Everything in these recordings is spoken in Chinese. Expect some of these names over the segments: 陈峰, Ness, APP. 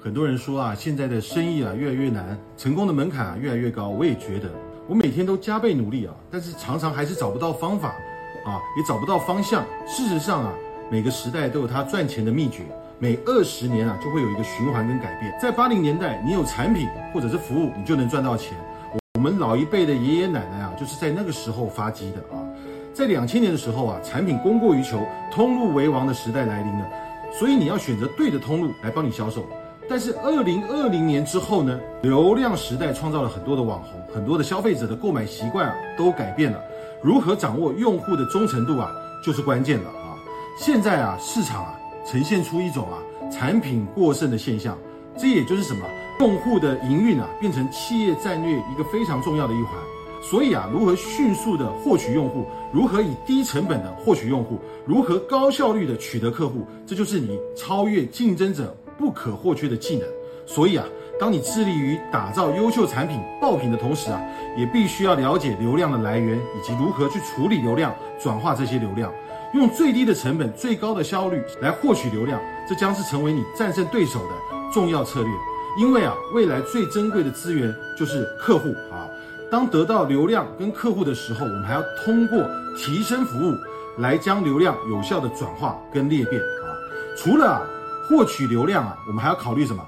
很多人说啊，现在的生意啊越来越难，成功的门槛啊越来越高。我也觉得，我每天都加倍努力啊，但是常常还是找不到方法啊，也找不到方向。事实上啊，每个时代都有它赚钱的秘诀，每20年啊就会有一个循环跟改变。在80年代，你有产品或者是服务，你就能赚到钱。我们老一辈的爷爷奶奶啊，就是在那个时候发迹的啊。在2000年的时候啊，产品供过于求，通路为王的时代来临了，所以你要选择对的通路来帮你销售。但是2020年之后呢，流量时代创造了很多的网红，很多的消费者的购买习惯啊都改变了。如何掌握用户的忠诚度啊，就是关键了啊。现在啊，市场啊呈现出一种啊产品过剩的现象，这也就是什么？用户的营运啊变成企业战略一个非常重要的一环。所以啊，如何迅速的获取用户，如何以低成本的获取用户，如何高效率的取得客户，这就是你超越竞争者不可或缺的技能。所以啊，当你致力于打造优秀产品爆品的同时啊，也必须要了解流量的来源，以及如何去处理流量，转化这些流量，用最低的成本最高的效率来获取流量，这将是成为你战胜对手的重要策略。因为啊，未来最珍贵的资源就是客户啊。当得到流量跟客户的时候，我们还要通过提升服务来将流量有效的转化跟裂变啊。除了啊获取流量啊，我们还要考虑什么？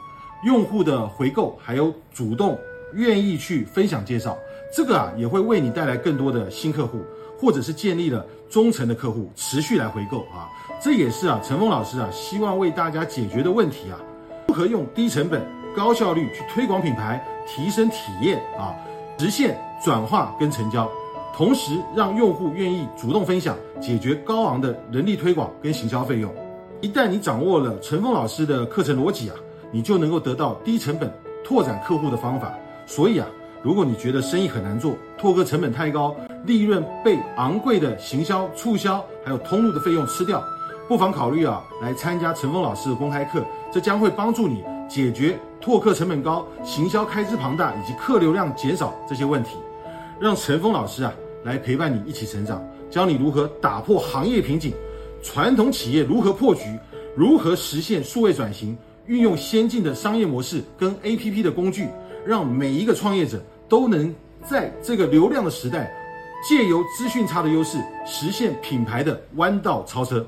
用户的回购，还有主动愿意去分享介绍，这个啊也会为你带来更多的新客户，或者是建立了忠诚的客户，持续来回购啊。这也是啊陈峰老师啊希望为大家解决的问题啊，如何用低成本高效率去推广品牌，提升体验啊，实现转化跟成交，同时让用户愿意主动分享，解决高昂的人力推广跟行销费用。一旦你掌握了陈峰老师的课程逻辑啊，你就能够得到低成本拓展客户的方法。所以啊，如果你觉得生意很难做，拓客成本太高，利润被昂贵的行销、促销还有通路的费用吃掉，不妨考虑啊来参加陈峰老师的公开课，这将会帮助你解决拓客成本高、行销开支庞大以及客流量减少这些问题，让陈峰老师啊来陪伴你一起成长，教你如何打破行业瓶颈，传统企业如何破局，如何实现数位转型，运用先进的商业模式跟 APP 的工具，让每一个创业者都能在这个流量的时代，借由资讯差的优势，实现品牌的弯道超车。